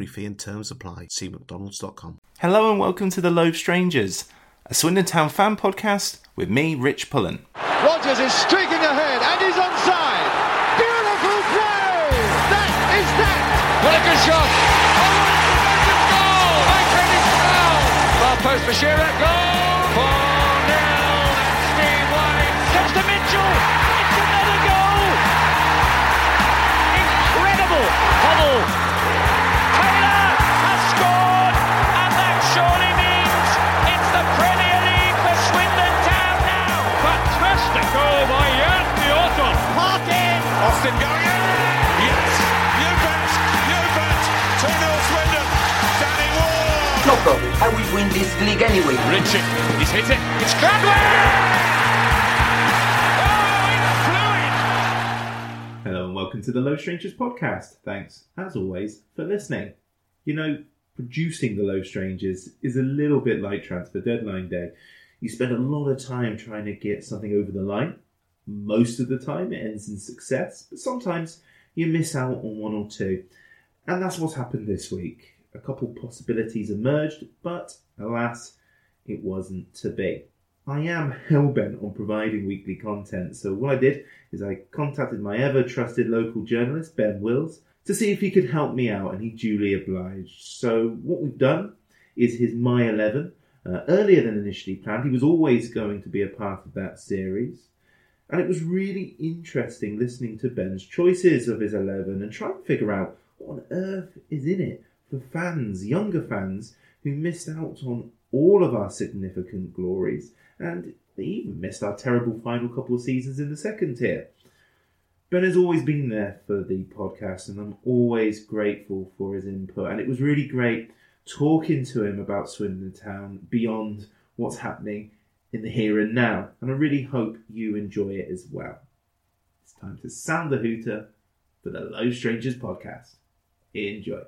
fee and terms apply. See mcdonalds.com. Hello and welcome to the Loathed Strangers, a Swindon Town fan podcast with me, Rich Pullen. Rodgers is streaking ahead and he's onside. Beautiful play! That is that! What a good shot! Oh, what a good goal! By Kenny Powell! Far post for Shearer. Goal! For now, that's Steve White. Steps to Mitchell! Hoddle, Taylor has scored, and that surely means it's the Premier League for Swindon Town now. Fantastic goal by Yardley Otto. Parkin. Austin going in. Yes. You bet. 2-0 Swindon. Danny Ward. No problem. I will win this league anyway. Richard, he's hit it. It's Gladwell. Hello and welcome to the Loathed Strangers podcast. Thanks, as always, for listening. You know, producing the Loathed Strangers is a little bit like transfer deadline day. You spend a lot of time trying to get something over the line. Most of the time it ends in success, but sometimes you miss out on one or two. And that's what's happened this week. A couple possibilities emerged, but alas, it wasn't to be. I am hellbent on providing weekly content, so what I did is I contacted my ever-trusted local journalist, Ben Wills, to see if he could help me out, and he duly obliged. So what we've done is his My 11, earlier than initially planned. He was always going to be a part of that series, and it was really interesting listening to Ben's choices of his 11 and trying to figure out what on earth is in it for fans, younger fans, who missed out on all of our significant glories, and they even missed our terrible final couple of seasons in the second tier. Ben has always been there for the podcast, and I'm always grateful for his input, and it was really great talking to him about Swindon Town beyond what's happening in the here and now, and I really hope you enjoy it as well. It's time to sound the hooter for the Loathed Strangers podcast. Enjoy.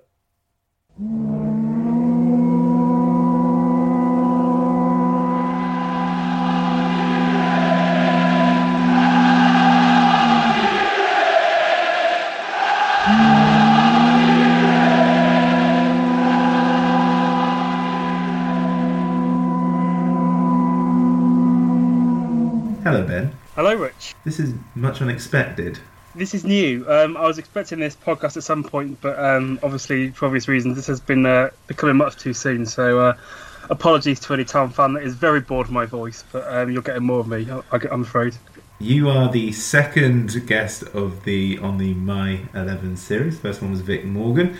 Hello, Rich. This is much unexpected. This is new. I was expecting this podcast at some point, but obviously, for obvious reasons, this has been becoming much too soon. So, apologies to any Town fan that is very bored of my voice, but you're getting more of me, I'm afraid. You are the second guest of the on the My 11 series. The first one was Vic Morgan.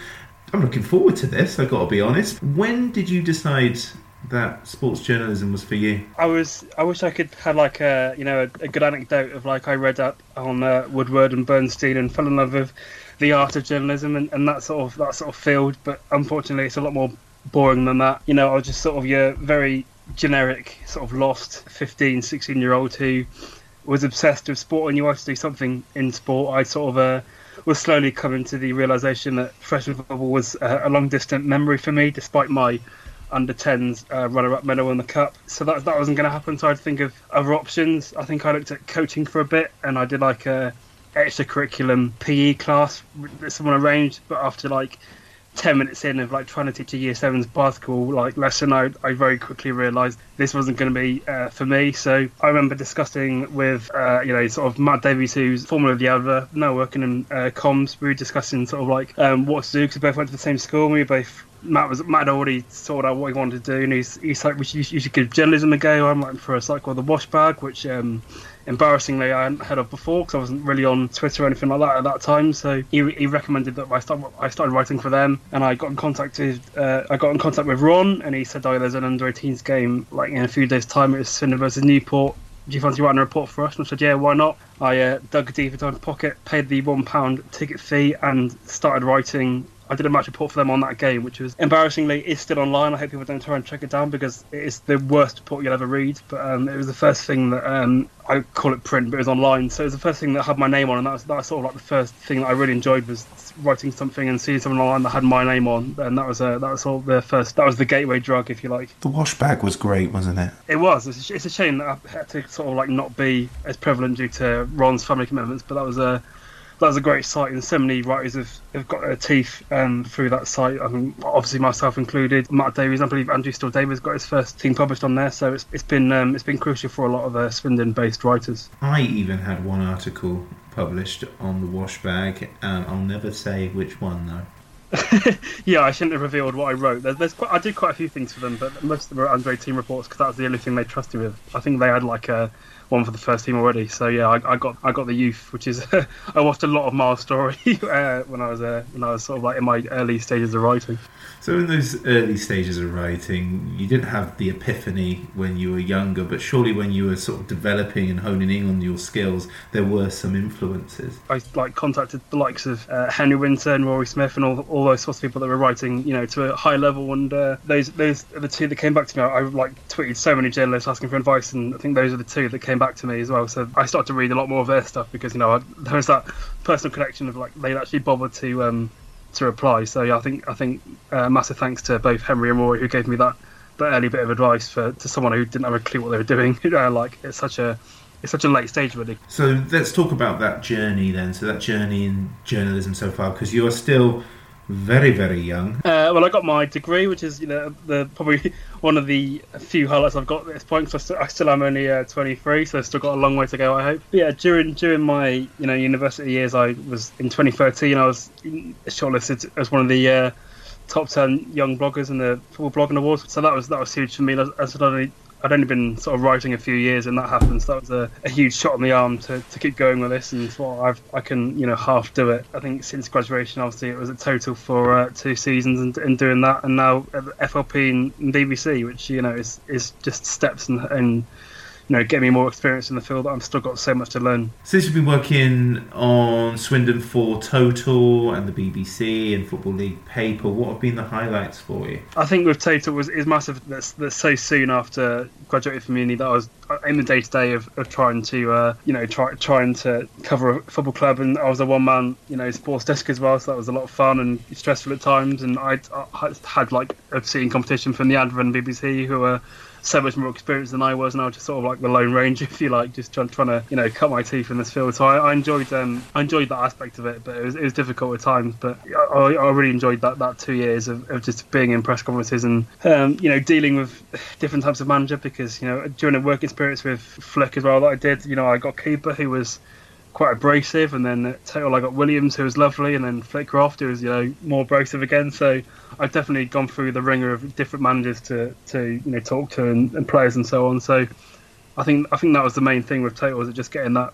I'm looking forward to this, I've got to be honest. When did you decide that sports journalism was for you? I wish I could have like a good anecdote of like I read up on Woodward and Bernstein and fell in love with the art of journalism and that sort of field, but unfortunately it's a lot more boring than that. You know, I was just sort of your very generic sort of lost 15, 16 year old who was obsessed with sport and knew I had to do something in sport. I sort of was slowly coming to the realisation that professional football was a long distant memory for me, despite my under-10s runner-up medal in the cup, so that wasn't going to happen, so I'd think of other options. I think I looked at coaching for a bit, and I did like a extracurriculum PE class that someone arranged, but after like 10 minutes in of like trying to teach a year 7's bicycle like lesson, I very quickly realised this wasn't going to be for me. So I remember discussing with sort of Matt Davies, who's formerly of the Adver, now working in comms. We were discussing sort of like what to do, because we both went to the same school and we both, Matt had already sorted out what he wanted to do, and he's like, you should give journalism a go. I'm like, for a site called The Washbag, which embarrassingly I hadn't heard of before, because I wasn't really on Twitter or anything like that at that time. So he recommended that I started writing for them, and I got in contact with Ron, and he said, there's an under-18s game like in a few days' time, it was Swindon versus Newport, do you fancy writing a report for us? And I said, yeah, why not? I dug deep into my pocket, paid the £1 ticket fee, and started writing. I did a match report for them on that game, which was embarrassingly is still online. I hope people don't try and track it down, because it is the worst report you'll ever read. But it was the first thing that I call it print, but it was online. So it was the first thing that had my name on, and that was sort of like the first thing that I really enjoyed, was writing something and seeing something online that had my name on, and that was the gateway drug, if you like. The Washbag was great, wasn't it? It was. It's a shame that I had to sort of like not be as prevalent due to Ron's family commitments, but that was a great site, and so many writers have got their teeth through that site. I mean, obviously myself included, Matt Davies, I believe Andrew Steele Davies got his first thing published on there, so it's been crucial for a lot of Swindon-based writers. I even had one article published on the Washbag. I'll never say which one, though. Yeah, I shouldn't have revealed what I wrote. I did quite a few things for them, but most of them were under-18 reports, because that was the only thing they trusted with. I think they had like a one for the first team already, so yeah, I got the youth, which is I watched a lot of Miles' story when I was sort of like in my early stages of writing. So in those early stages of writing, you didn't have the epiphany when you were younger, but surely when you were sort of developing and honing in on your skills, there were some influences. I like contacted the likes of Henry Winter and Rory Smith and all those sorts of people that were writing, you know, to a high level, and those are the two that came back to me. I like tweeted so many journalists asking for advice, and I think those are the two that came back to me as well. So I started to read a lot more of their stuff, because, you know, there was that personal connection of like they'd actually bothered to reply. So yeah, I think massive thanks to both Henry and Rory, who gave me that early bit of advice to someone who didn't have a clue what they were doing. You know, like it's such a late stage, really. So let's talk about that journey then. So that journey in journalism so far, because you are still very, very young. Well, I got my degree, which is, you know, probably one of the few highlights I've got at this point, because I still am only 23, so I've still got a long way to go, I hope. But yeah, during my, you know, university years, I was in 2013. I was shortlisted as one of the top 10 young bloggers in the Football Blogging Awards, so that was huge for me. I'd only been sort of writing a few years, and that happened. So that was a huge shot in the arm to keep going with this, and so I can, you know, half do it. I think since graduation, obviously, it was a total for 2 seasons, and doing that, and now FLP and BBC, which, you know, is just steps and you know, get me more experience in the field. I've still got so much to learn. Since you've been working on Swindon for Total and the BBC and Football League paper, what have been the highlights for you? I think with Total is massive. That's so soon after graduating from uni that I was in the day-to-day of trying to trying to cover a football club, and I was a one-man, you know, sports desk as well, so that was a lot of fun and stressful at times. And I had like obscene competition from the Adver and BBC, who were so much more experience than I was, and I was just sort of like the Lone Ranger, if you like, just trying to, you know, cut my teeth in this field. So I enjoyed that aspect of it, but it was difficult at times. But I really enjoyed that 2 years of just being in press conferences and you know, dealing with different types of manager, because, you know, during a work experience with Fleck as well that I did, you know, I got Cooper, who was quite abrasive, and then at Total I got Williams, who was lovely, and then Flitcroft, who was, you know, more abrasive again. So I've definitely gone through the ringer of different managers to you know, talk to and players and so on. So I think that was the main thing with Total, was just getting that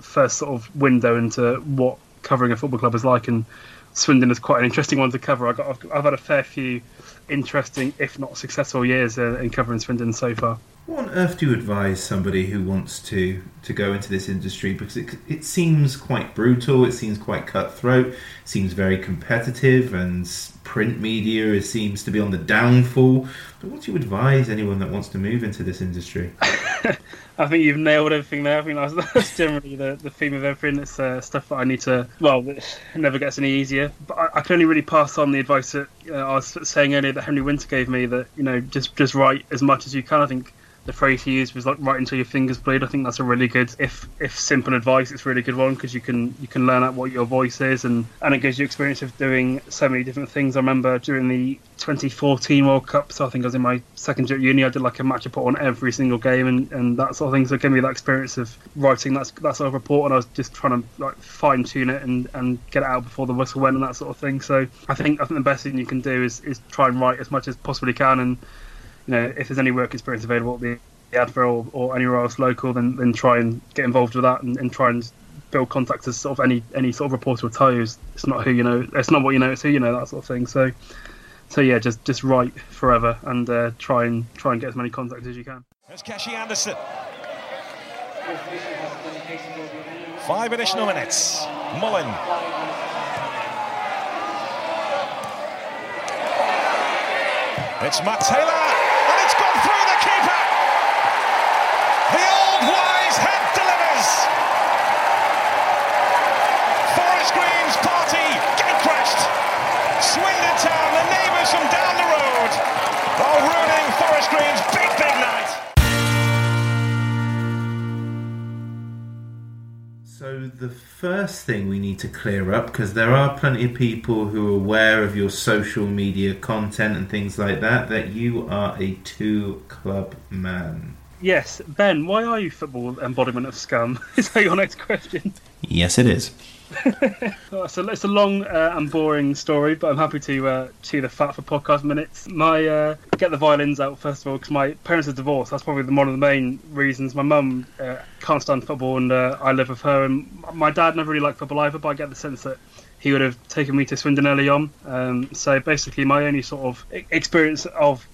first sort of window into what covering a football club is like. And Swindon is quite an interesting one to cover. I've had a fair few interesting, if not successful, years in covering Swindon so far. What on earth do you advise somebody who wants to go into this industry? Because it seems quite brutal, it seems quite cutthroat, it seems very competitive, and print media seems to be on the downfall. But what do you advise anyone that wants to move into this industry? I think you've nailed everything there. I think that's generally the theme of everything. It's stuff that I need to... Well, it never gets any easier. But I can only really pass on the advice that I was saying earlier that Henry Winter gave me, that, you know, just write as much as you can. I think the phrase he used was like right until your fingers bleed. I think that's a really good, if simple advice, it's a really good one, because you can learn out what your voice is, and it gives you experience of doing so many different things. I remember during the 2014 World Cup, so I think I was in my second year at uni, I did like a match report on every single game and that sort of thing, so it gave me that experience of writing that sort of report, and I was just trying to like fine tune it and get it out before the whistle went and that sort of thing. So I think the best thing you can do is try and write as much as possibly can, and you know, if there's any work experience available at the Adver or anywhere else local, then try and get involved with that and try and build contacts as sort of any sort of reporter will tell you. It's not who you know, it's not what you know, it's who you know, that sort of thing. So yeah, just write forever and try and get as many contacts as you can. There's Keshi Anderson. 5 additional minutes. Mullen. It's Matt Taylor. Swindon Town, the neighbours from down the road, are ruining Forest Green's big night. So the first thing we need to clear up, because there are plenty of people who are aware of your social media content and things like that you are a 2-club man. Yes, Ben, why are you football embodiment of scum? Is that your next question? Yes, it is. So it's a long and boring story, but I'm happy to chew the fat for podcast minutes. My get the violins out first of all, because my parents are divorced. That's probably one of the main reasons. My mum can't stand football, and I live with her. And my dad never really liked football either, but I get the sense that he would have taken me to Swindon early on. So basically, my only sort of experience of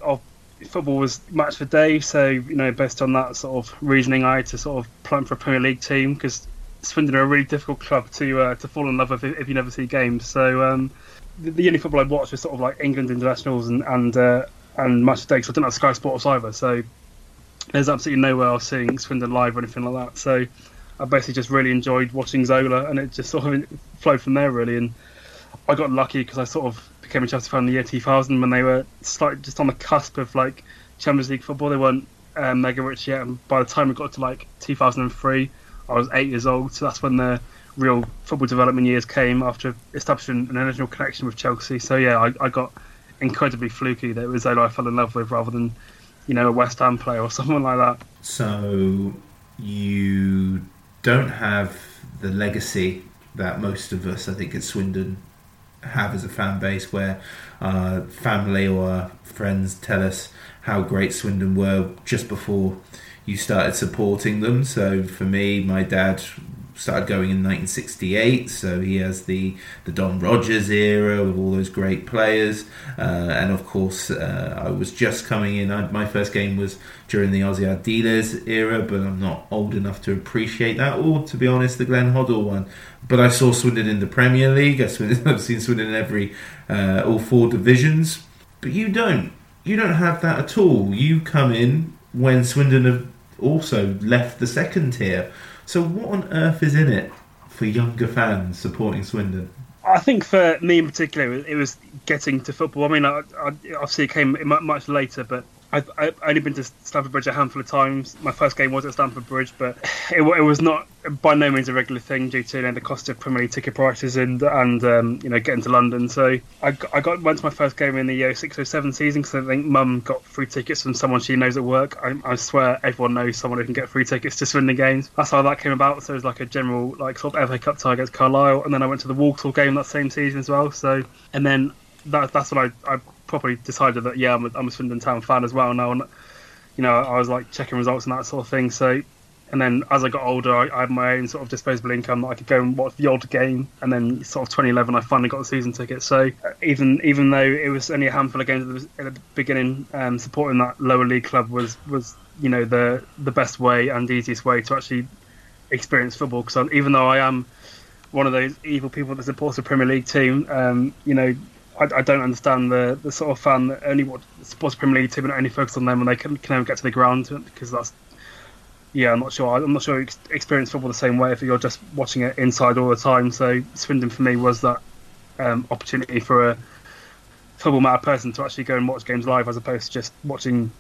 football was Match of the Day. So you know, based on that sort of reasoning, I had to sort of plan for a Premier League team, because Swindon are a really difficult club to fall in love with if you never see games. So the only football I watched was sort of like England internationals and Match of the Day, because I didn't have Sky Sports either. So there's absolutely nowhere I was seeing Swindon live or anything like that. So I basically just really enjoyed watching Zola, and it just sort of flowed from there really. And I got lucky because I sort of became a Chelsea fan in the year 2000 when they were slightly just on the cusp of like Champions League football. They weren't mega rich yet, and by the time we got to like 2003. I was 8 years old, so that's when the real football development years came, after establishing an original connection with Chelsea. So yeah, I got incredibly fluky that it was Zola I fell in love with, rather than, you know, a West Ham player or someone like that. So you don't have the legacy that most of us, I think, at Swindon have as a fan base, where our family or our friends tell us how great Swindon were just before you started supporting them. So for me, my dad started going in 1968, so he has the Don Rogers era with all those great players, and of course I was just coming in. My first game was during the Ozzy Ardiles era, but I'm not old enough to appreciate that, or to be honest, the Glenn Hoddle one. But I saw Swindon in the Premier League. I've seen Swindon in every all 4 divisions. But you don't have that at all. You come in when Swindon have also left the second tier. So what on earth is in it for younger fans supporting Swindon? I think for me in particular, it was getting to football. I mean, I obviously it came much later, but I've only been to Stamford Bridge a handful of times. My first game was at Stamford Bridge, but it was not by no means a regular thing due to, you know, the cost of Premier League ticket prices and you know, getting to London. So I went to my first game in the 06-07 season, because I think Mum got free tickets from someone she knows at work. I swear everyone knows someone who can get free tickets to Swindon games. That's how that came about. So it was like a general like sort of FA Cup tie against Carlisle, and then I went to the Walsall game that same season as well. So and then that's when I properly decided that, yeah, I'm a Swindon Town fan as well now, and you know, I was like checking results and that sort of thing. So and then as I got older, I had my own sort of disposable income that I could go and watch the odd game, and then sort of 2011 I finally got a season ticket. So even though it was only a handful of games at the beginning, supporting that lower league club was you know, the best way and easiest way to actually experience football, because even though I am one of those evil people that supports a Premier League team, you know, I don't understand the sort of fan that only supports Premier League team and only focus on them when they can never get to the ground, because that's, yeah, I'm not sure you experience football the same way if you're just watching it inside all the time. So Swindon for me was that opportunity for football-mad person to actually go and watch games live as opposed to just watching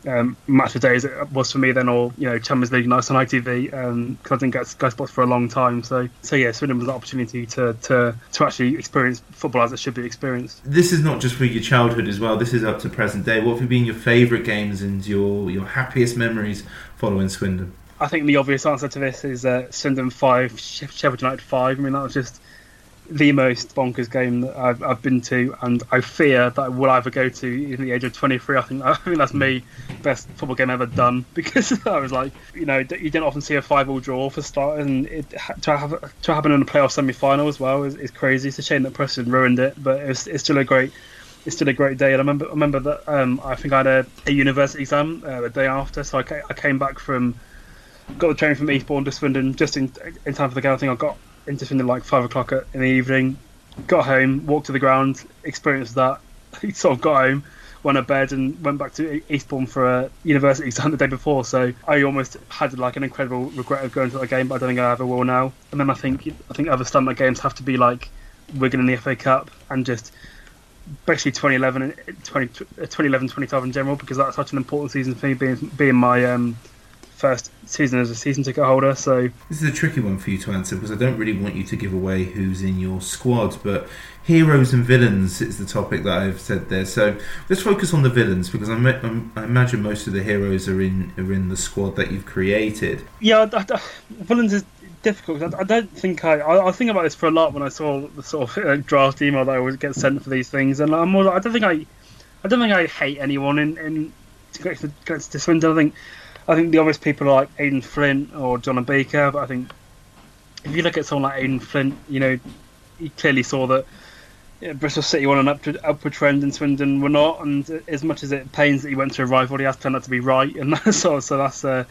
Match of the Day as it was for me then, or, you know, Champions League nights on ITV, because I didn't get Sky Sports for a long time. So yeah, Swindon was an opportunity to actually experience football as it should be experienced. This is not just for your childhood as well, this is up to present day. What have been your favourite games and your happiest memories following Swindon? I think the obvious answer to this is Swindon 5, Sheffield United 5. I mean, that was just the most bonkers game that I've been to, and I fear that I will ever go to even the age of 23. I think that's me, best football game ever done, because I was like, you know, you don't often see a 5-all draw for starters, and to happen in the playoff semi-final as well is crazy. It's a shame that Preston ruined it, but it's still a great day. And I remember that I think I had a university exam the day after, so I came back got the train from Eastbourne to Swindon just in time for the game. I think I got into Swindon like 5 o'clock in the evening, got home, walked to the ground, experienced that, sort of got home, went to bed and went back to Eastbourne for a university exam the day before. So I almost had like an incredible regret of going to that game, but I don't think I ever will now. And then I think other standout games have to be like Wigan in the FA Cup and just basically 2011, 2012 in general, because that's such an important season for me, being my first season as a season ticket holder. So this is a tricky one for you to answer, because I don't really want you to give away who's in your squad, but heroes and villains is the topic that I've said there. So let's focus on the villains, because I imagine most of the heroes are in the squad that you've created. Yeah, villains is difficult. I don't think I think about this for a lot when I saw the sort of draft email that I always get sent for these things, and I'm more like, I don't think I hate anyone in connection to Swindon. I think the obvious people are like Aidan Flint or John and Baker, but I think if you look at someone like Aidan Flint, you know, you clearly saw that, you know, Bristol City won an upward trend and Swindon were not, and as much as it pains that he went to a rival, he has turned out to be right, and so that's for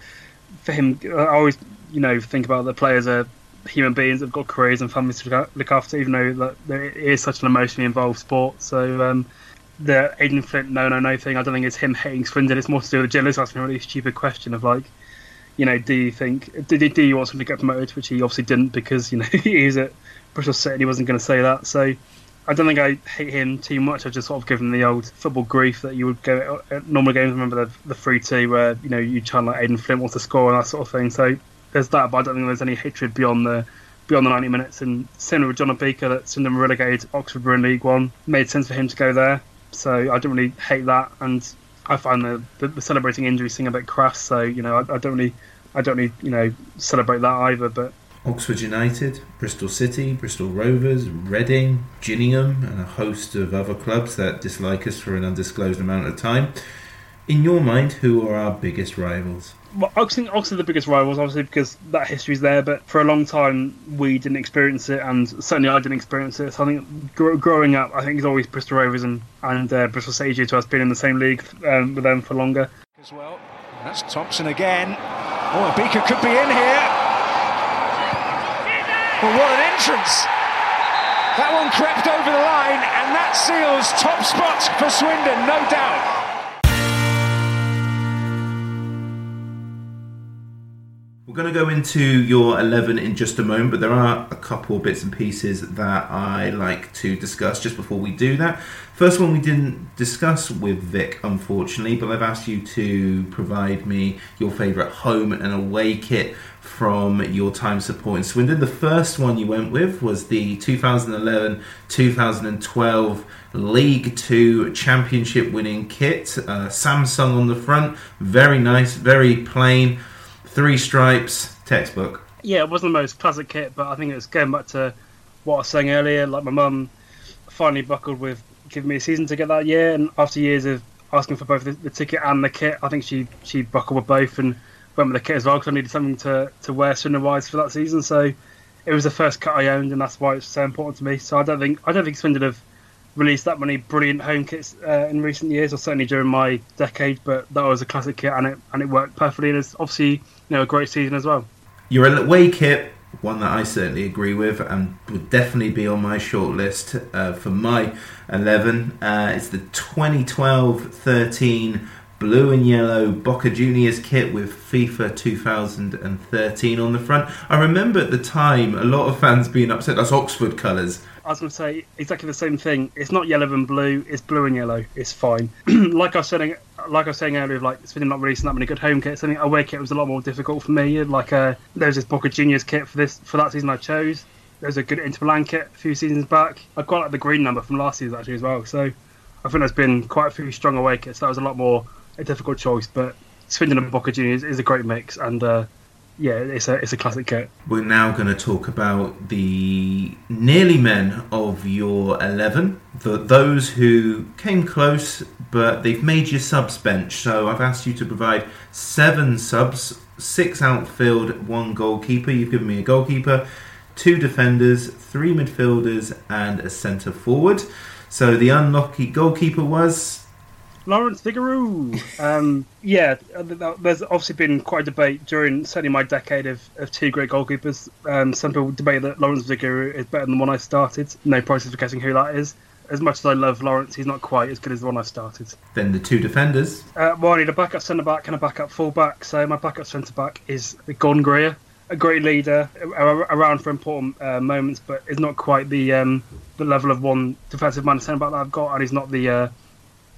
him. I always, you know, think about the players are human beings that have got careers and families to look after, even though it is such an emotionally involved sport. So the Aidan Flint no thing, I don't think it's him hating Swindon, it's more to do with Jill asking a really stupid question of like, you know, do you want Swindon to get promoted, which he obviously didn't, because, you know, he was at Bristol City, he wasn't going to say that. So I don't think I hate him too much. I've just sort of given the old football grief that you would go at normal games. I remember the 3-2 where, you know, you chant like Aidan Flint wants to score and that sort of thing, so there's that, but I don't think there's any hatred beyond the 90 minutes. And similar with John O'Baker, that Swindon relegated Oxford were in League One, made sense for him to go there. So I don't really hate that, and I find the celebrating injuries thing a bit crass. So, you know, I don't really, you know, celebrate that either. But Oxford United, Bristol City, Bristol Rovers, Reading, Gillingham, and a host of other clubs that dislike us for an undisclosed amount of time. In your mind, who are our biggest rivals? Well, Oxford are the biggest rivals, obviously, because that history's there. But for a long time, we didn't experience it, and certainly I didn't experience it. So I think growing up, I think it's always Bristol Rovers and Bristol City due to us being in the same league with them for longer. As well, that's Thompson again. Oh, Beaker could be in here. Well, what an entrance! That one crept over the line, and that seals top spot for Swindon, no doubt. We're going to go into your 11 in just a moment, but there are a couple bits and pieces that I like to discuss just before we do that. First one we didn't discuss with Vic, unfortunately, but I've asked you to provide me your favourite home and away kit from your time supporting Swindon. The first one you went with was the 2011-2012 League 2 Championship winning kit. Samsung on the front, very nice, very plain. 3 stripes, textbook. Yeah, it wasn't the most classic kit, but I think it was going back to what I was saying earlier. Like, my mum finally buckled with giving me a season ticket that year, and after years of asking for both the ticket and the kit, I think she buckled with both and went with the kit as well, because I needed something to wear Swindon-wise for that season. So it was the first kit I owned, and that's why it's so important to me. So I don't think Swindon have released that many brilliant home kits in recent years, or certainly during my decade. But that was a classic kit, and it worked perfectly, and it's obviously, you know, a great season as well. Your away kit, one that I certainly agree with and would definitely be on my shortlist for my 11. It's the 2012-13 blue and yellow Boca Juniors kit with FIFA 2013 on the front. I remember at the time a lot of fans being upset. That's Oxford colours. I was going to say exactly the same thing. It's not yellow and blue, it's blue and yellow. It's fine. Like I was saying earlier, like it's been not releasing that many good home kits. I think away kit was a lot more difficult for me. Like there was this Boca Juniors kit for that season I chose. There was a good Inter Milan kit a few seasons back. I quite like the green number from last season actually as well. So I think there's been quite a few strong away kits. That was a lot more a difficult choice, but Swindon and Boca Juniors is a great mix, and it's a classic kit. We're now going to talk about the nearly men of your 11, those who came close, but they've made your subs bench. So I've asked you to provide 7 subs, 6 outfield, 1 goalkeeper. You've given me a goalkeeper, 2 defenders, 3 midfielders, and a centre forward. So the unlucky goalkeeper was Lawrence Vigouroux. There's obviously been quite a debate during certainly my decade of 2 great goalkeepers. Some people debate that Lawrence Vigouroux is better than the one I started. No prizes for guessing who that is. As much as I love Lawrence, he's not quite as good as the one I started. Then the 2 defenders. I need a backup centre-back and a backup full-back. So my backup centre-back is Gordon Greer. A great leader, around for important moments, but is not quite the level of one defensive-minded centre-back that I've got, and he's not the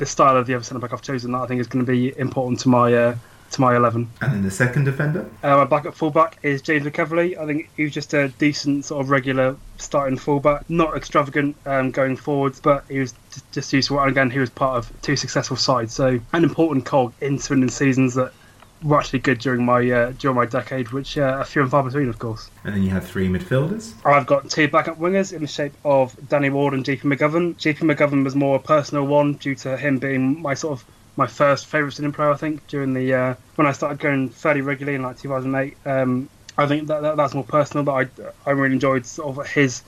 style of the other centre-back I've chosen that I think is going to be important to my 11. And then the second defender? My backup full-back is James McEverley. I think he was just a decent sort of regular starting full-back. Not extravagant going forwards, but he was just useful. And again, he was part of 2 successful sides. So an important cog in Swindon seasons that were actually good during my decade, which are few and far between, of course. And then you have 3 midfielders. I've got 2 backup wingers in the shape of Danny Ward and JP McGovern. JP McGovern was more a personal one due to him being my first favourite Swindon player, I think, during the when I started going fairly regularly in like 2008. I think that's more personal, but I really enjoyed sort of his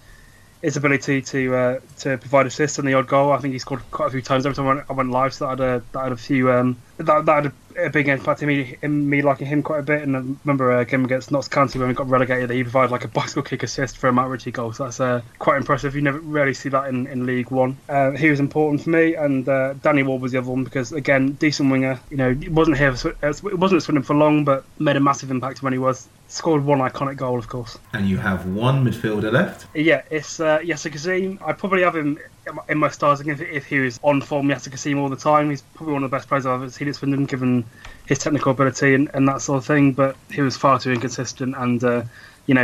ability to provide assists and the odd goal. I think he scored quite a few times every time I went live, so that had a big impact in me liking him quite a bit. And I remember a game against Notts County when we got relegated that he provided like a bicycle kick assist for a Matt Ritchie goal, so that's quite impressive. You never really see that in League One. He was important for me, and Danny Ward was the other one because, again, decent winger. You know, wasn't at Swindon for long, but made a massive impact when he was. Scored 1 iconic goal, of course. And you have 1 midfielder left? Yeah, it's Yasser Kazim. I probably have him in my stars if he was on form. Yasser Kazim all the time. He's probably one of the best players I've ever seen at Swindon, given his technical ability and that sort of thing. But he was far too inconsistent, and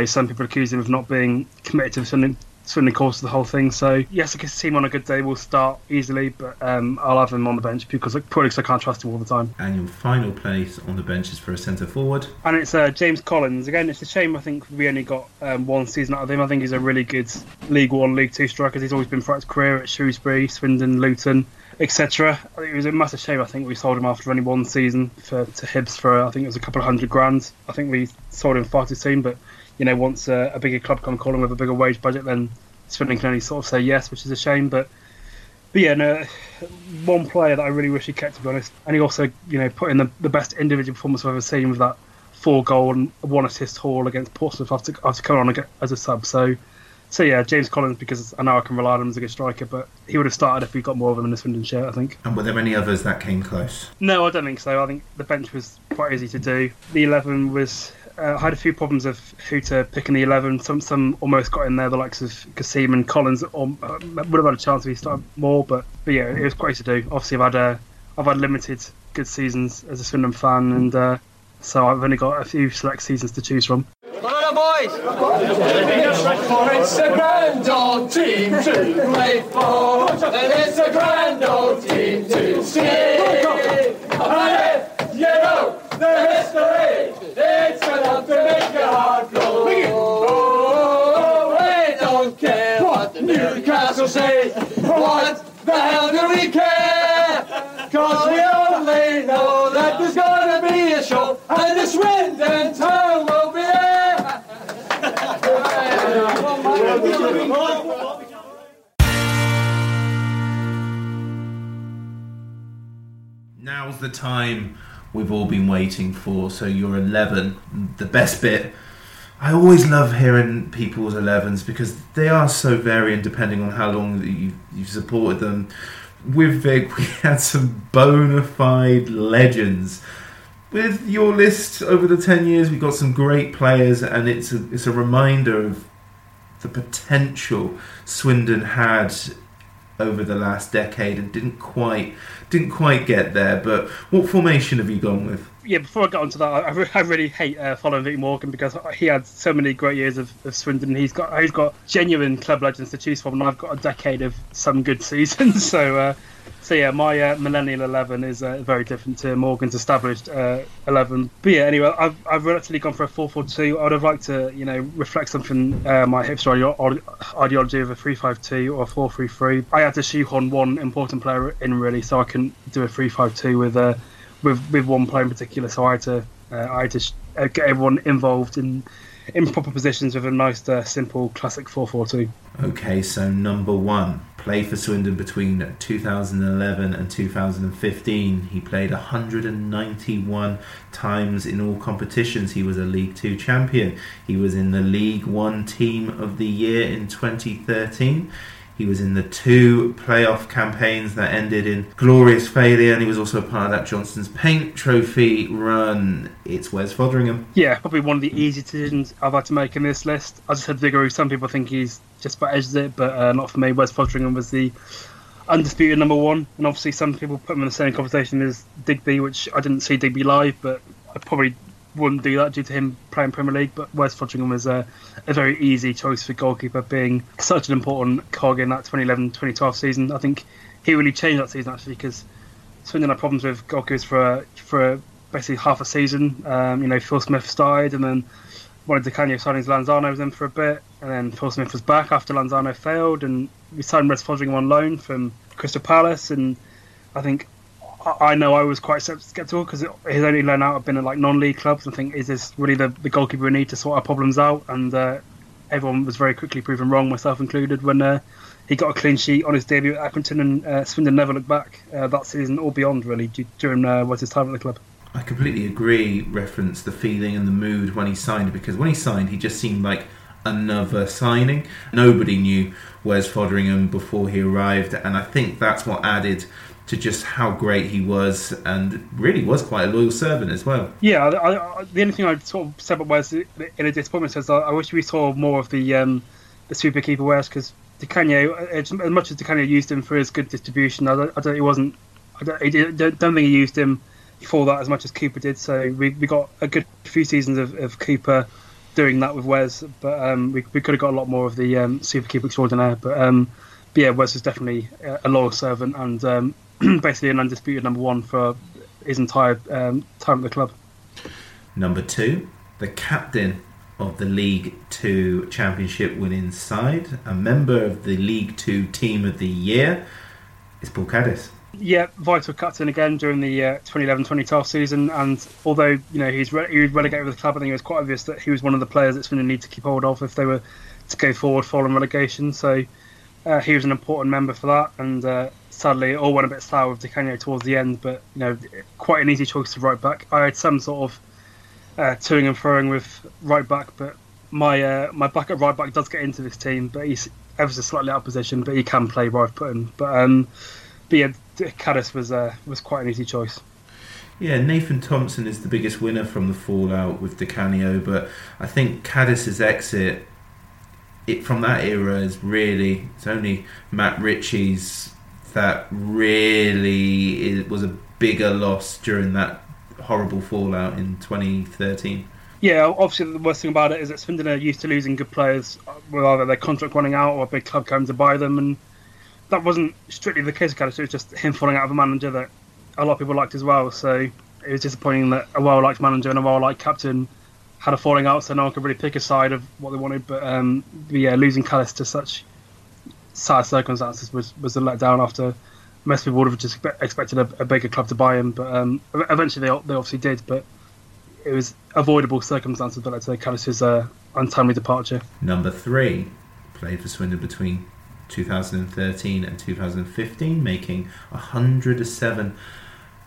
some people accused him of not being committed to Swindon course of the whole thing. So Yasser Kazim on a good day will start easily, but I'll have him on the bench because I can't trust him all the time. And your final place on the bench is for a centre forward, and it's James Collins. Again, it's a shame I think we only got 1 season out of him. I think he's a really good League 1, League 2 striker. He's always been throughout his career at Shrewsbury, Swindon, Luton, etc. It was a massive shame. I think we sold him after only 1 season to Hibs for I think it was a couple of $100,000. I think we sold him far too soon, but you know, once a bigger club come calling with a bigger wage budget, then Swindon can only sort of say yes, which is a shame. But 1 player that I really wish he kept, to be honest. And he also, you know, put in the best individual performance I've ever seen with that 4 goal and 1 assist haul against Portsmouth after coming on as a sub. So James Collins, because I know I can rely on him as a good striker, but he would have started if we got more of him in the Swindon shirt, I think. And were there any others that came close? No, I don't think so. I think the bench was quite easy to do. The 11 was... I had a few problems of who to pick in the 11. Some almost got in there, the likes of Kasim and Collins. Would have had a chance if he started more, but it was great to do. Obviously, I've had limited good seasons as a Swindon fan, and so I've only got a few select seasons to choose from. Come on, boys! It's a grand old team to play for, and it's a grand old team to see. And if you know the history, it's enough to make your heart glow. Oh, we don't care what the Newcastle say. What the hell do we care? Cause we only know that there's gonna be a show, and the Swindon Town will be there. Now's the time we've all been waiting for. So your 11, the best bit. I always love hearing people's 11s because they are so varying depending on how long you've supported them. With Vic, we had some bona fide legends. With your list over the 10 years, we've got some great players, and it's a reminder of the potential Swindon had over the last decade and didn't quite get there. But what formation have you gone with? Yeah, before I got onto that, I really hate following Vic Morgan, because he had so many great years of Swindon. He's got genuine club legends to choose from, and I've got a decade of some good seasons. So yeah, my millennial 11 is very different to Morgan's established 11. But yeah, anyway, I've reluctantly gone for a 4-4-2. I would have liked to, you know, reflect something my hipster ideology of a 3-5-2 or a 4-3-3. I had to shoehorn one important player in, really, so I couldn't do a 3-5-2 with one player in particular. So I had to get everyone involved in proper positions with a nice, simple, classic 4-4-2. Okay, so number one. Played for Swindon between 2011 and 2015. He played 191 times in all competitions. He was a League Two champion. He was in the League One Team of the Year in 2013. He was in the two playoff campaigns that ended in glorious failure, and he was also part of that Johnson's Paint Trophy run. It's Wes Foderingham. Yeah, probably one of the easiest decisions I've had to make in this list. I just said Vigouroux. Some people think he's just about edged it, but not for me. Wes Foderingham was the undisputed number one, and obviously some people put him in the same conversation as Digby, which I didn't see Digby live, but I probably wouldn't do that due to him playing Premier League. But Wes Foderingham was a very easy choice for goalkeeper, being such an important cog in that 2011-2012 season. I think he really changed that season, actually, because Swindon had problems with goalkeepers for basically half a season. You know, Phil Smith started, and then wanted Di Canio signing Lanzano with him for a bit, and then Phil Smith was back after Lanzano failed, and we signed Wes Foderingham on loan from Crystal Palace. And I think I was quite sceptical, because his only loan out had been at like non-league clubs, and I think, is this really the goalkeeper we need to sort our problems out? And everyone was very quickly proven wrong, myself included, when he got a clean sheet on his debut at Accrington, and Swindon never looked back that season or beyond, really, during his time at the club. I completely agree, reference the feeling and the mood when he signed, because when he signed, he just seemed like another signing. Nobody knew Wes Foderingham before he arrived, and I think that's what added to just how great he was, and really was quite a loyal servant as well. Yeah, the only thing I sort of said about Wes in a disappointment is I wish we saw more of the superkeeper Wes, because Di Canio, as much as Di Canio used him for his good distribution, I don't think he used him for that as much as Cooper did. So we got a good few seasons of Cooper doing that with Wes, but we could have got a lot more of the superkeeper extraordinaire. But yeah, Wes was definitely a loyal servant, and basically an undisputed number one for his entire time at the club. Number two, the captain of the League Two Championship winning side, a member of the League Two Team of the Year, is Paul Caddis. Yeah, vital captain again during the 2011-2012 season, and although, you know, he was relegated with the club, I think it was quite obvious that he was one of the players that's going to need to keep hold of if they were to go forward following relegation. So he was an important member for that, and sadly, it all went a bit sour with Di Canio towards the end, but, you know, quite an easy choice to right back. I had some sort of toing and froing with right back, but my backup right back does get into this team, but he's ever so slightly out of position, but he can play where I've put him. But yeah, Caddis was quite an easy choice. Yeah, Nathan Thompson is the biggest winner from the fallout with Di Canio, but I think Caddis's exit from that era is really, it's only Matt Ritchie's that really it was a bigger loss during that horrible fallout in 2013. Yeah, obviously the worst thing about it is that Swindon are used to losing good players with either their contract running out or a big club coming to buy them, and that wasn't strictly the case, kind of. It was just him falling out of a manager that a lot of people liked as well, so it was disappointing that a well-liked manager and a well-liked captain had a falling out, so no one could really pick a side of what they wanted, but yeah, losing Caddis to such sad circumstances was a letdown after most people would have just expected a bigger club to buy him, but eventually they obviously did, but it was avoidable circumstances, but I'd say Caddis's untimely departure. Number three, played for Swindon between 2013 and 2015, making 107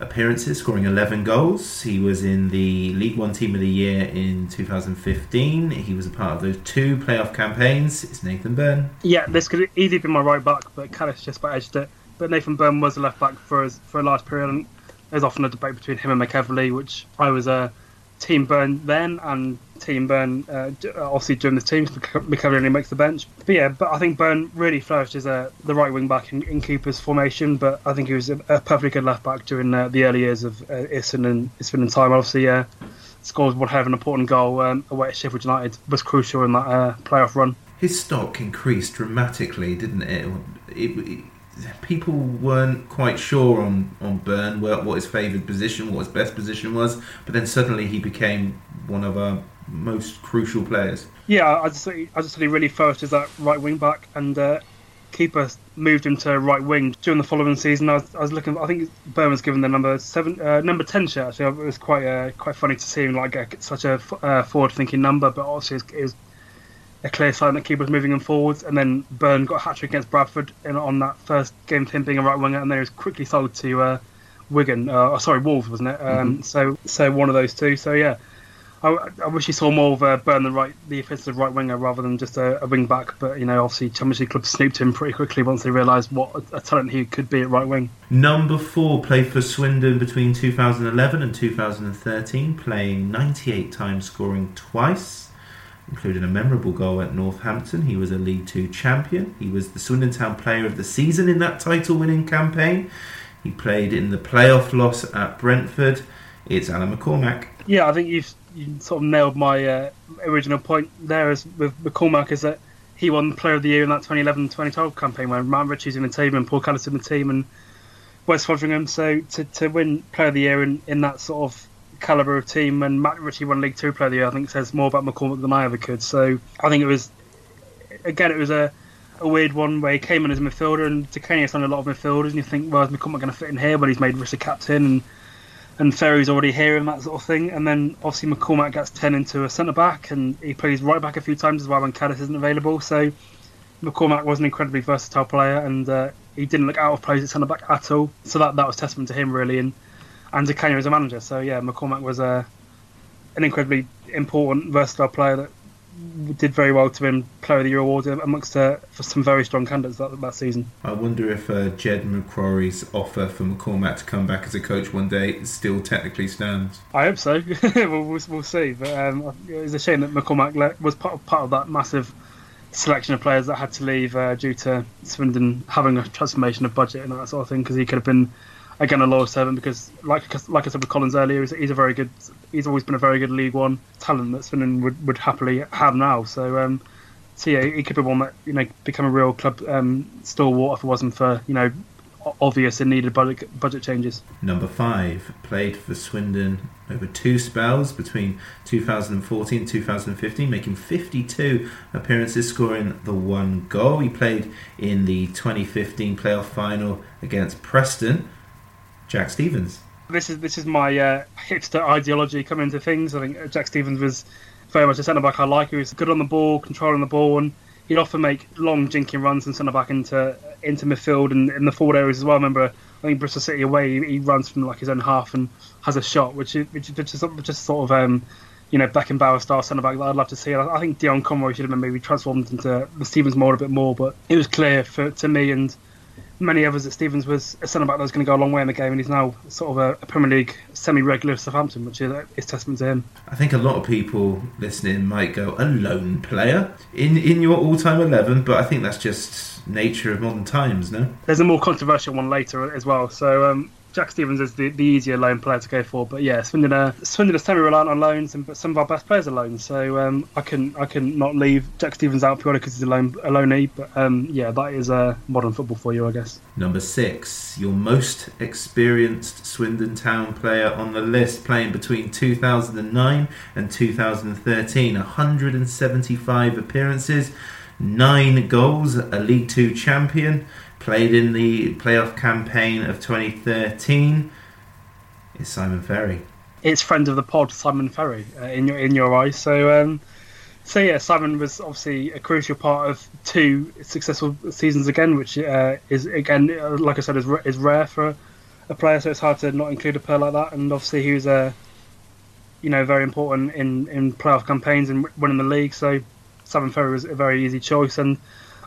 appearances, scoring 11 goals. He was in the League One Team of the Year in 2015. He was a part of those two playoff campaigns. It's Nathan Byrne. Yeah, this could easily be my right back, but Caddis just about edged it. but Nathan Byrne was a left back for a large period, and there's often a debate between him and McEverley, which I was Team Byrne then and Team Byrne obviously during this team. McEverley only makes the bench, but I think Byrne really flourished as the right wing back in Cooper's formation. But I think he was a perfectly good left back during the early years of Swindon time. Obviously, scored what have an important goal away at Sheffield United, was crucial in that playoff run. His stock increased dramatically, didn't it? People weren't quite sure on Byrne what his favoured position, what his best position was, but then suddenly he became one of our most crucial players. Yeah, I just thought he really flourished as that right wing back, and Keeper moved him to right wing during the following season. I was looking. I think Byrne was given the number 10 shirt. Actually, it was quite funny to see him like get such a forward-thinking number, but obviously it was a clear sign that Keeper was moving him forwards. And then Byrne got a hat-trick against Bradford on that first game of him being a right winger, and then he was quickly sold to Wolves, wasn't it? Mm-hmm. So one of those two. So yeah, I wish you saw more of Byrne the offensive right winger rather than just a wing back. But you know, obviously Championship club snooped him pretty quickly once they realised what a talent he could be at right wing. Number 4 played for Swindon between 2011 and 2013, playing 98 times, scoring twice, including a memorable goal at Northampton. He was a League Two champion. He was the Swindon Town Player of the Season in that title-winning campaign. He played in the playoff loss at Brentford. It's Alan McCormack. Yeah, I think you've sort of nailed my original point there with McCormack, is that he won the Player of the Year in that 2011-2012 campaign when Matt Ritchie's in the team and Paul Caddis in the team and Wes Foderingham. So to win Player of the Year in that sort of calibre of team, and Matt Ritchie won League Two Player of the Year, I think says more about McCormack than I ever could. So I think it was a weird one where he came in as a midfielder, and Di Canio signed a lot of midfielders, and you think, well, is McCormack going to fit in here when he's made Ritchie captain and Ferry's already here and that sort of thing. And then obviously McCormack gets turned into a centre back, and he plays right back a few times as well when Caddis isn't available. So McCormack was an incredibly versatile player, and he didn't look out of place at centre back at all. So that was testament to him really, and Di Canio as a manager. So yeah, McCormack was an incredibly important, versatile player that did very well to win Player of the Year award amongst for some very strong candidates that season. I wonder if Jed McCrory's offer for McCormack to come back as a coach one day still technically stands. I hope so. We'll see. But it's a shame that McCormack was part of that massive selection of players that had to leave due to Swindon having a transformation of budget and that sort of thing, because he could have been, again, a loyal servant, because like I said with Collins earlier, he's always been a very good League One talent that Swindon would happily have now. So yeah, he could be one that, you know, become a real club stalwart if it wasn't for, you know, obvious and needed budget changes. Number 5 played for Swindon over two spells between 2014 and 2015, making 52 appearances, scoring the one goal. He played in the 2015 playoff final against Preston. Jack Stevens. This is my hipster ideology coming into things. I think Jack Stevens was very much a centre-back I like. He was good on the ball, controlling the ball, and he'd often make long jinking runs from centre-back into midfield and in the forward areas as well. I remember, I think Bristol City away, he runs from like his own half and has a shot, which is sort of you know, Beckenbauer style centre-back that I'd love to see. I think Dion Conroy should have been maybe transformed into the Stevens mould a bit more, but it was clear to me and many others that Stevens was a centre-back that was going to go a long way in the game, and he's now sort of a Premier League semi-regular Southampton, which is testament to him. I think a lot of people listening might go, a lone player in your all-time 11, but I think that's just nature of modern times, no? There's a more controversial one later as well, so Jack Stevens is the easier loan player to go for, but yeah, Swindon are semi-reliant on loans, but some of our best players are loans, so I couldn't not leave Jack Stevens out purely because he's a loanee, but yeah, that is modern football for you, I guess. Number 6, your most experienced Swindon Town player on the list, playing between 2009 and 2013, 175 appearances, 9 goals, a League Two champion. Played in the playoff campaign of 2013. It's Simon Ferry. It's friend of the pod, Simon Ferry, in your eyes. So yeah, Simon was obviously a crucial part of 2 successful seasons again, which is again, like I said, is rare for a player. So it's hard to not include a player like that. And obviously he was very important in playoff campaigns and winning the league. So Simon Ferry was a very easy choice, and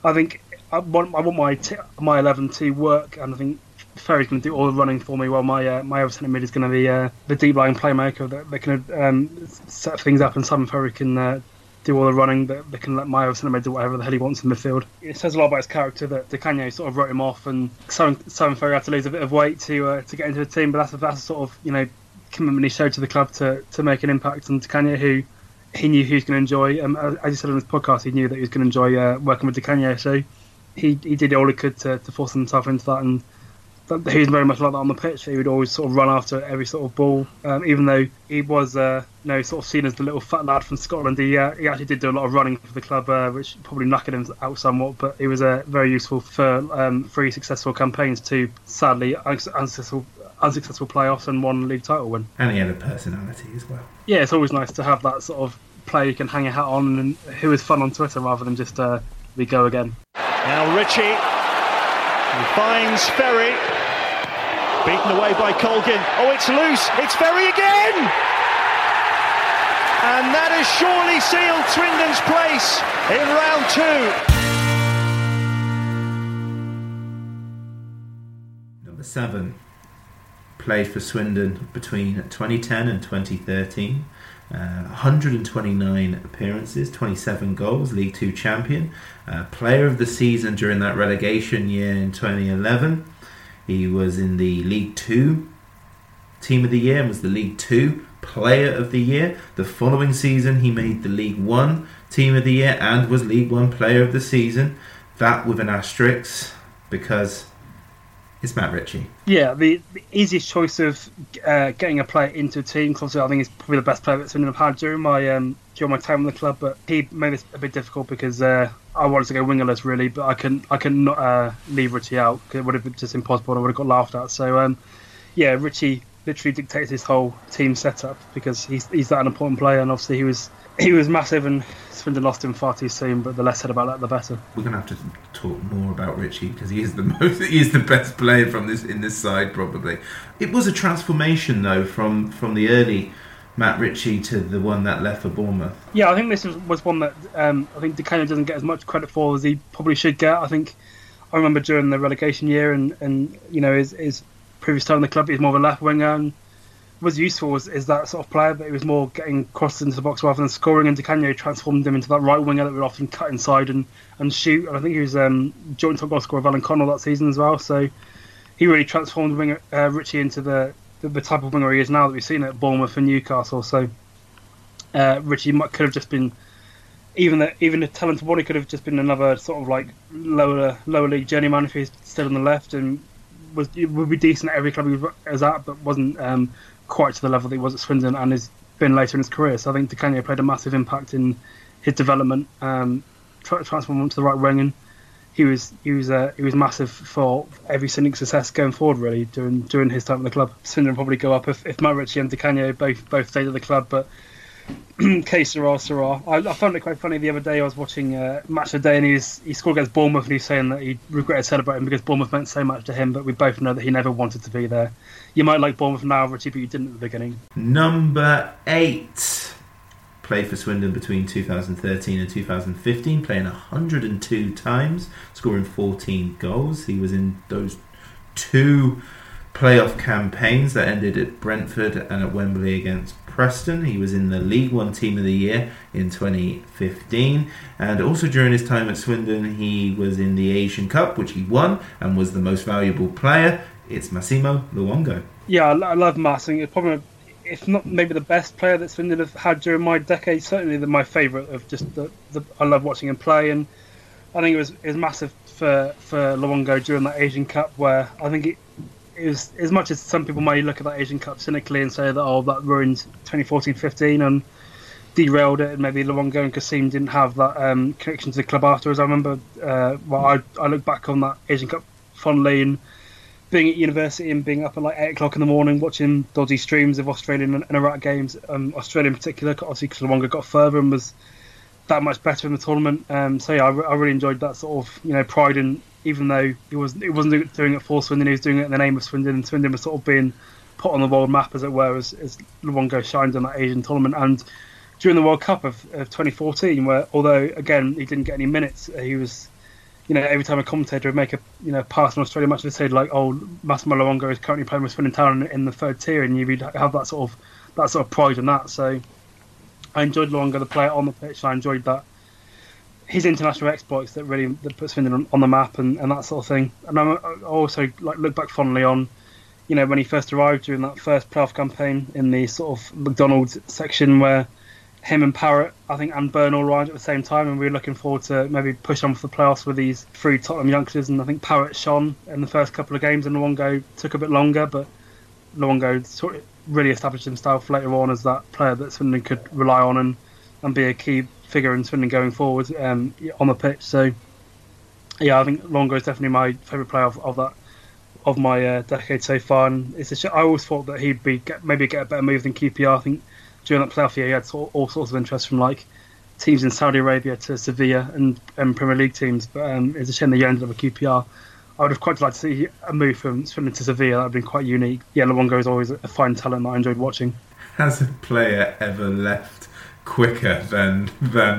I think. I want my 11 to work, and I think Ferry's going to do all the running for me, while my Everton mid is going to be the deep line playmaker that can set things up, and Simon Ferry can do all the running, that they can let Mayo Cinema do whatever the hell he wants in midfield. It says a lot about his character that Di Canio sort of wrote him off, and Simon Ferry had to lose a bit of weight to get into the team, but that's the sort of, you know, commitment he showed to the club to make an impact. And Di Canio, who he knew he was going to enjoy, as he said on his podcast, he knew that he was going to enjoy working with Di Canio, so he did all he could to force himself into that, and he was very much like that on the pitch. He would always sort of run after every sort of ball, even though he was sort of seen as the little fat lad from Scotland. He actually did do a lot of running for the club, which probably knackered him out somewhat, but he was very useful for three successful campaigns, two sadly unsuccessful playoffs, and one league title win. And he had a personality as well. Yeah, it's always nice to have that sort of player you can hang your hat on, and who is fun on Twitter rather than just we go again. Now Richie finds Ferry, beaten away by Colgan. Oh, it's loose. It's Ferry again! And that has surely sealed Swindon's place in round two. Number 7 played for Swindon between 2010 and 2013. 129 appearances, 27 goals, League 2 champion, player of the season during that relegation year in 2011. He was in the League 2 team of the year and was the League 2 player of the year. The following season he made the League 1 team of the year and was League 1 player of the season. That with an asterisk, because it's Matt Ritchie. Yeah, the easiest choice of getting a player into a team, because I think he's probably the best player that Swindon have had during my time in the club. But he made this a bit difficult because I wanted to go wingerless really, but I couldn't leave Ritchie out, because it would have been just impossible. I would have got laughed at. So yeah, Ritchie literally dictates his whole team setup, because he's that an important player, and obviously he was massive, and Swindon lost him far too soon, but the less said about that the better. We're going to have to talk more about Ritchie, because he is the best player in this side probably. It was a transformation though from the early Matt Ritchie to the one that left for Bournemouth. Yeah, I think this was one that I think Di Canio doesn't get as much credit for as he probably should get. I think I remember during the relegation year and you know his previous time in the club, he was more of a left winger and was useful as that sort of player, but he was more getting crosses into the box rather than scoring, and Di Canio transformed him into that right winger that would often cut inside and shoot, and I think he was joint top goal scorer of Alan Connell that season as well, so he really transformed winger, Ritchie into the type of winger he is now that we've seen at Bournemouth and Newcastle. So Ritchie could have just been, even the talented one, he could have just been another sort of like lower league journeyman if he's still on the left, and would be decent at every club he was at, but wasn't quite to the level that he was at Swindon, and has been later in his career. So I think Di Canio played a massive impact in his development, transform him to the right wing, and he was massive for every Swindon success going forward really during his time at the club. Swindon probably go up if Matt Ritchie and Di Canio both stayed at the club, but que sera, sera. I found it quite funny the other day. I was watching Match of the Day, and he scored against Bournemouth, and he was saying that he regretted celebrating because Bournemouth meant so much to him, but we both know that he never wanted to be there. You might like Bournemouth now, Ritchie, but you didn't at the beginning. Number 8. Played for Swindon between 2013 and 2015, playing 102 times, scoring 14 goals. He was in those 2 playoff campaigns that ended at Brentford and at Wembley against Preston. He was in the League 1 team of the year in 2015, and also during his time at Swindon he was in the Asian Cup, which he won, and was the most valuable player. It's Massimo Luongo. Yeah, I love Mass. I think it's probably, if not maybe the best player that Swindon have had during my decade, certainly my favourite of just I love watching him play, and I think it was massive for Luongo during that Asian Cup, where I think it was, as much as some people may look at that Asian Cup cynically and say that that ruined 2014-15 and derailed it, and maybe Luongo and Kassim didn't have that connection to the club afterwards. I remember I look back on that Asian Cup fondly, and being at university and being up at like 8:00 in the morning watching dodgy streams of Australian and Iraq games, Australia in particular, obviously because Luongo got further and was that much better in the tournament. So yeah, I really enjoyed that sort of, you know, pride in, even though he wasn't doing it for Swindon, he was doing it in the name of Swindon, and Swindon was sort of being put on the world map, as it were, as Luongo shined in that Asian tournament. And during the World Cup of 2014, where, although, again, he didn't get any minutes, he was you know, every time a commentator would make a, you know, pass on Australia match, they said like, oh, Massimo Luongo is currently playing with Swindon Town in the third tier, and you'd have that sort of pride in that. So I enjoyed Luongo, the player on the pitch. I enjoyed that. His international exploits that puts Swindon on the map and that sort of thing. And I also like look back fondly on, you know, when he first arrived during that first playoff campaign in the sort of McDonald's section where him and Parrott, I think, and Byrne all arrived at the same time, and we were looking forward to maybe push on for the playoffs with these three Tottenham youngsters. And I think Parrott shone in the first couple of games, and Luongo took a bit longer, but Luongo sort of really established himself later on as that player that Swindon could rely on and be a key figure in Swindon going forward on the pitch. So yeah, I think Luongo is definitely my favourite player of my decade so far. And it's a I always thought that he'd get a better move than QPR. I think during that playoff year, he had all sorts of interest from like teams in Saudi Arabia to Sevilla and Premier League teams. But it's a shame that he ended up with QPR. I would have quite liked to see a move from Swindon to Sevilla. That would have been quite unique. Yeah, Luongo is always a fine talent that I enjoyed watching. Has a player ever left quicker than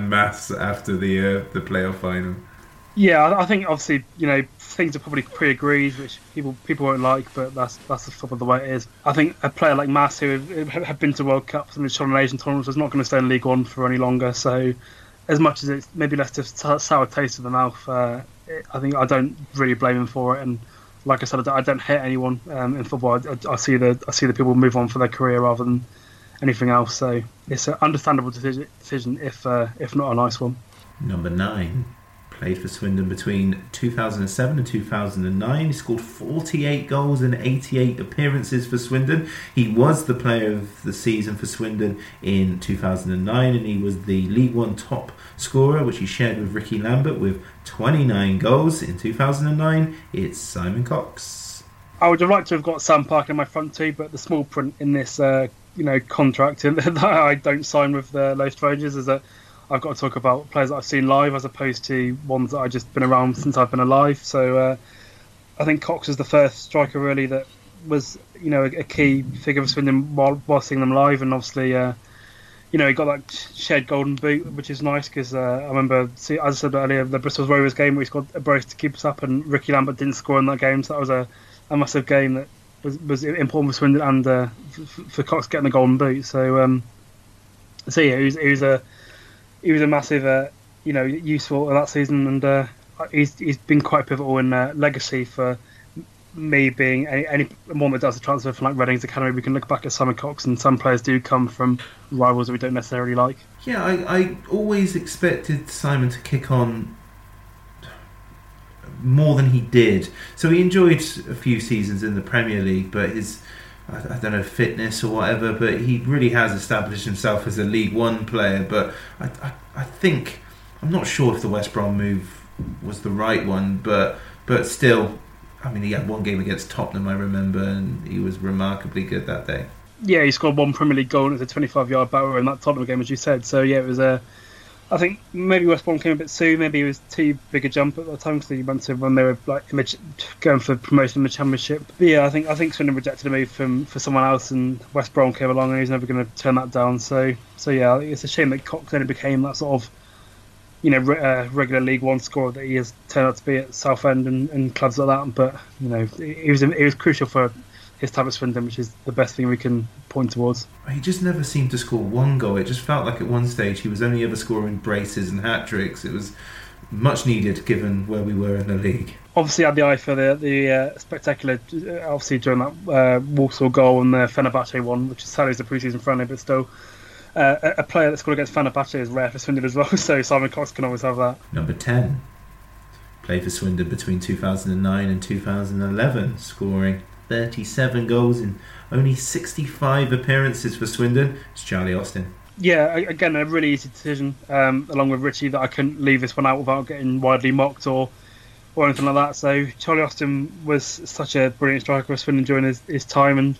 Maths after the playoff final? Yeah, I think obviously, you know, things are probably pre-agreed, which people won't like, but that's the top of the way it is. I think a player like Mass, who had been to World Cups and shone in Asian tournaments, is not going to stay in League One for any longer. So as much as it's maybe left a sour taste in the mouth, I think I don't really blame him for it. And like I said, I don't hate anyone in football. I see the people move on for their career rather than anything else. So it's an understandable decision, if not a nice one. Number 9. Played for Swindon between 2007 and 2009. He scored 48 goals in 88 appearances for Swindon. He was the player of the season for Swindon in 2009, and he was the League One top scorer, which he shared with Ricky Lambert with 29 goals in 2009. It's Simon Cox. I would have liked to have got Sam Parker in my front two, but the small print in this contract that I don't sign with the Loathed Strangers is that I've got to talk about players that I've seen live as opposed to ones that I've just been around since I've been alive. So I think Cox is the first striker really that was, you know, a key figure of Swindon while seeing them live. And obviously, you know, he got that shared golden boot, which is nice because I remember, as I said earlier, the Bristol Rovers game where he scored a brace to keep us up, and Ricky Lambert didn't score in that game. So that was a massive game that was important for Swindon and for Cox getting the golden boot. So, yeah, he was a massive, useful that season, and he's been quite pivotal in legacy for me being anyone that does a transfer from like Reading's Academy. We can look back at Simon Cox, and some players do come from rivals that we don't necessarily like. Yeah, I always expected Simon to kick on more than he did. So he enjoyed a few seasons in the Premier League, but his, I don't know, fitness or whatever, but he really has established himself as a League One player. But I think, I'm not sure if the West Brom move was the right one, but still, I mean, he had one game against Tottenham, I remember, and he was remarkably good that day. Yeah, he scored one Premier League goal, and it was a 25-yard barrier in that Tottenham game, as you said. So yeah, it was a, I think maybe West Brom came a bit soon. Maybe it was too big a jump at that time because he went to when they were like going for promotion in the Championship. But yeah, I think Swindon rejected a move for someone else, and West Brom came along, and he was never going to turn that down. So yeah, it's a shame that Cox only became that sort of, you know, regular League One scorer that he has turned out to be at Southend and clubs like that. But you know, it was crucial for his time at Swindon, which is the best thing we can point towards. He just never seemed to score one goal. It just felt like at one stage he was only ever scoring braces and hat-tricks. It was much needed given where we were in the league. Obviously had the eye for the spectacular, obviously during that Walsall goal and the Fenerbahce one, which sadly is a pre-season friendly, but still a player that scored against Fenerbahce is rare for Swindon as well, so Simon Cox can always have that. Number 10. Played for Swindon between 2009 and 2011, scoring 37 goals in only 65 appearances for Swindon. It's Charlie Austin. Yeah, again, a really easy decision, along with Richie, that I couldn't leave this one out without getting widely mocked or anything like that. So Charlie Austin was such a brilliant striker for Swindon during his time, and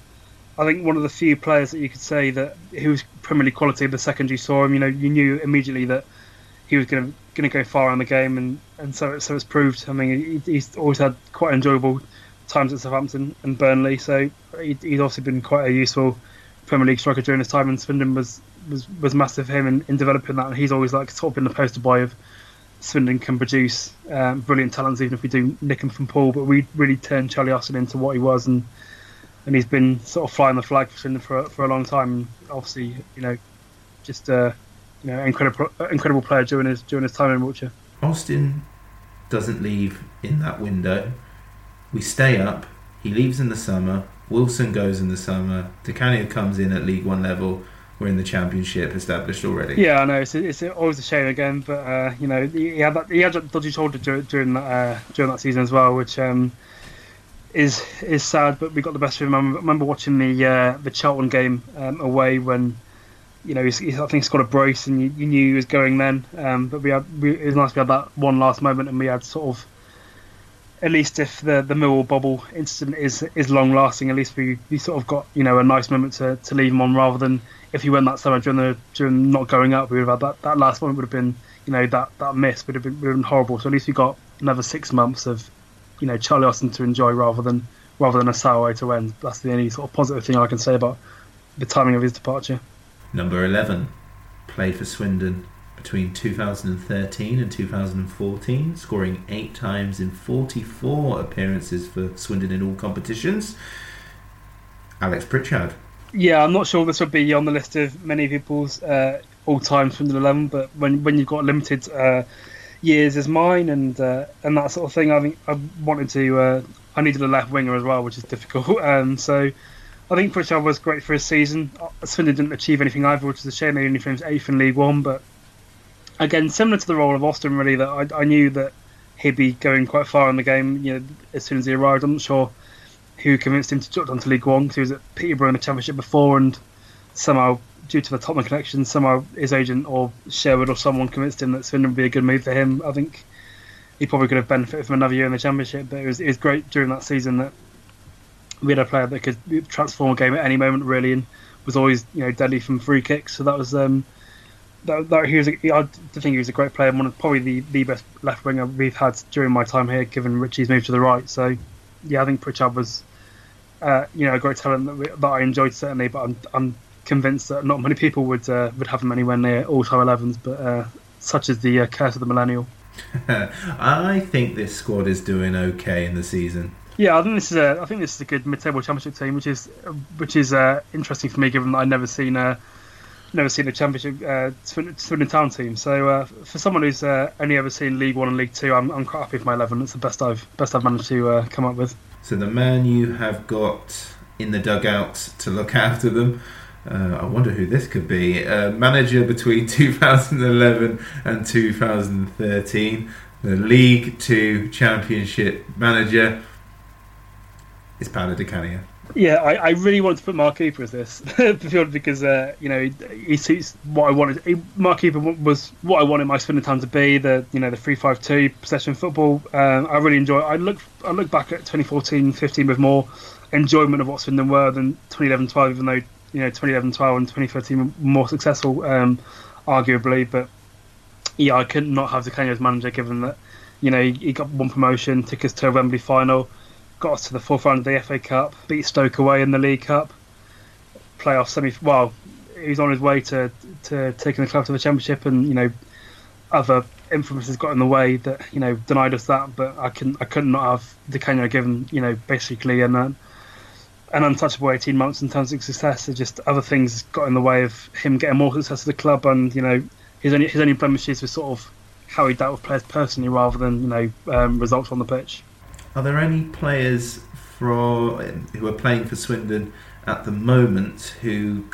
I think one of the few players that you could say that he was Premier League quality the second you saw him. You know, you knew immediately that he was going to go far in the game, and so it's proved. I mean, he's always had quite enjoyable times at Southampton and Burnley, so he's also been quite a useful Premier League striker during his time, and Swindon was massive for him in developing that, and he's always like sort of been the poster boy of Swindon can produce brilliant talents, even if we do nick them from Paul. But we really turned Charlie Austin into what he was, and he's been sort of flying the flag for Swindon for a long time. And obviously, just incredible player during his time in Wiltshire. Austin doesn't leave in that window. We stay up. He leaves in the summer. Wilson goes in the summer. Di Canio comes in at League One level. We're in the Championship, established already. Yeah, I know. It's always a shame again, but he had that dodgy shoulder during that season as well, which is sad. But we got the best of him. I remember watching the Charlton game away when he scored a brace, and you knew he was going then. But it was nice we had that one last moment, and we had sort of, at least if the Millwall bubble incident is long lasting, at least we sort of got a nice moment to leave him on, rather than if he went that summer during not going up, we would have had that last moment would have been that miss would have been horrible. So at least we got another 6 months of Charlie Austin to enjoy rather than a sour way to end. That's the only sort of positive thing I can say about the timing of his departure. Number 11 played for Swindon between 2013 and 2014, scoring 8 times in 44 appearances for Swindon in all competitions. Alex Pritchard. Yeah, I'm not sure this would be on the list of many people's all-time Swindon 11, but when you've got limited years as mine and that sort of thing, I think I needed a left winger as well, which is difficult. So I think Pritchard was great for his season. Swindon didn't achieve anything either, which is a shame. They only finished 8th in League One, but again, similar to the role of Austin, really, that I knew that he'd be going quite far in the game. As soon as he arrived, I'm not sure who convinced him to jump down to League One, because he was at Peterborough in the Championship before, and somehow, due to the Tottenham connection, his agent or Sherwood or someone convinced him that Swindon would be a good move for him. I think he probably could have benefited from another year in the Championship, but it was great during that season that we had a player that could transform a game at any moment, really, and was always deadly from free kicks. So that was. I think he was a great player, and one of probably the best left winger we've had during my time here, given Richie's move to the right. So, yeah, I think Pritchard was, a great talent that I enjoyed certainly, but I'm convinced that not many people would have him anywhere near all-time 11s. But such is the curse of the millennial. I think this squad is doing okay in the season. Yeah, I think this is a good mid-table Championship team, which is interesting for me, given that I've never seen a Championship Swindon Town team. So for someone who's only ever seen League One and League Two, I'm quite happy with my 11. It's the best I've managed to come up with. So the man you have got in the dugout to look after them, I wonder who this could be. Manager between 2011 and 2013, the League Two Championship manager is Paolo Di Canio. Yeah, I really wanted to put Mark Cooper as this because he suits what I wanted. Mark Cooper was what I wanted my Swindon Town to be. The 3-5-2 possession football. I really enjoy. I look back at 2014-15 with more enjoyment of what Swindon were than 2011-12. Even though 2011-12 and 2013 were more successful, arguably. But yeah, I could not have Di Canio as manager, given that he got one promotion, took us to a Wembley final, got us to the fourth round of the FA Cup, beat Stoke away in the League Cup, playoff semi. Well, he's on his way to taking the club to the Championship, and other influences got in the way that denied us that. But I couldn't not have Di Canio, given basically an untouchable 18 months in terms of success. It's just other things got in the way of him getting more success at the club, and his only blemishes was sort of how he dealt with players personally, rather than results on the pitch. Are there any players who are playing for Swindon at the moment who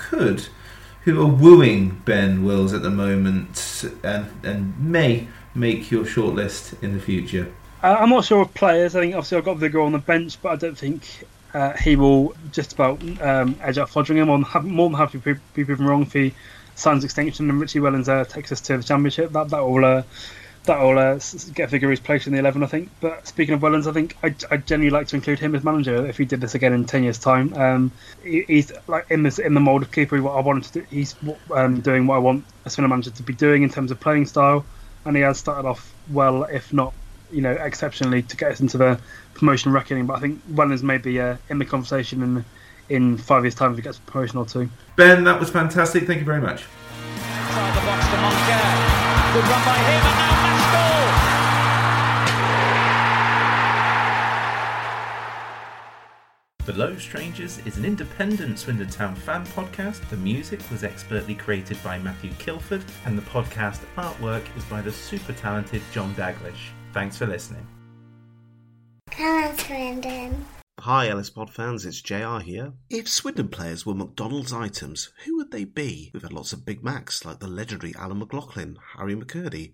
are wooing Ben Wills at the moment and may make your shortlist in the future? I'm not sure of players. I think obviously I've got Vigouroux on the bench, but I don't think he will just about edge out Foderingham. I'm more than happy to be proven wrong if he signs extinction and Richie Wellens takes us to the Championship. That'll get Vigouroux's place in the 11, I think. But speaking of Wellens, I think I'd generally like to include him as manager if he did this again in 10 years' time. He's like in the mould of Cooper. What I wanted to do, he's doing what I want a Swindon manager to be doing in terms of playing style, and he has started off well, if not exceptionally, to get us into the promotion reckoning. But I think Wellens may be in the conversation in 5 years' time if he gets a promotion or two. Ben, that was fantastic. Thank you very much. Inside the box to Moncur. Good run by him, and now Max goal! The Loathed Strangers is an independent Swindon Town fan podcast. The music was expertly created by Matthew Kilford, and the podcast artwork is by the super talented John Daglish. Thanks for listening. Come on, Swindon. Hi, Ellis Pod fans, it's JR here. If Swindon players were McDonald's items, who would they be? We've had lots of Big Macs, like the legendary Alan McLaughlin, Harry McCurdy,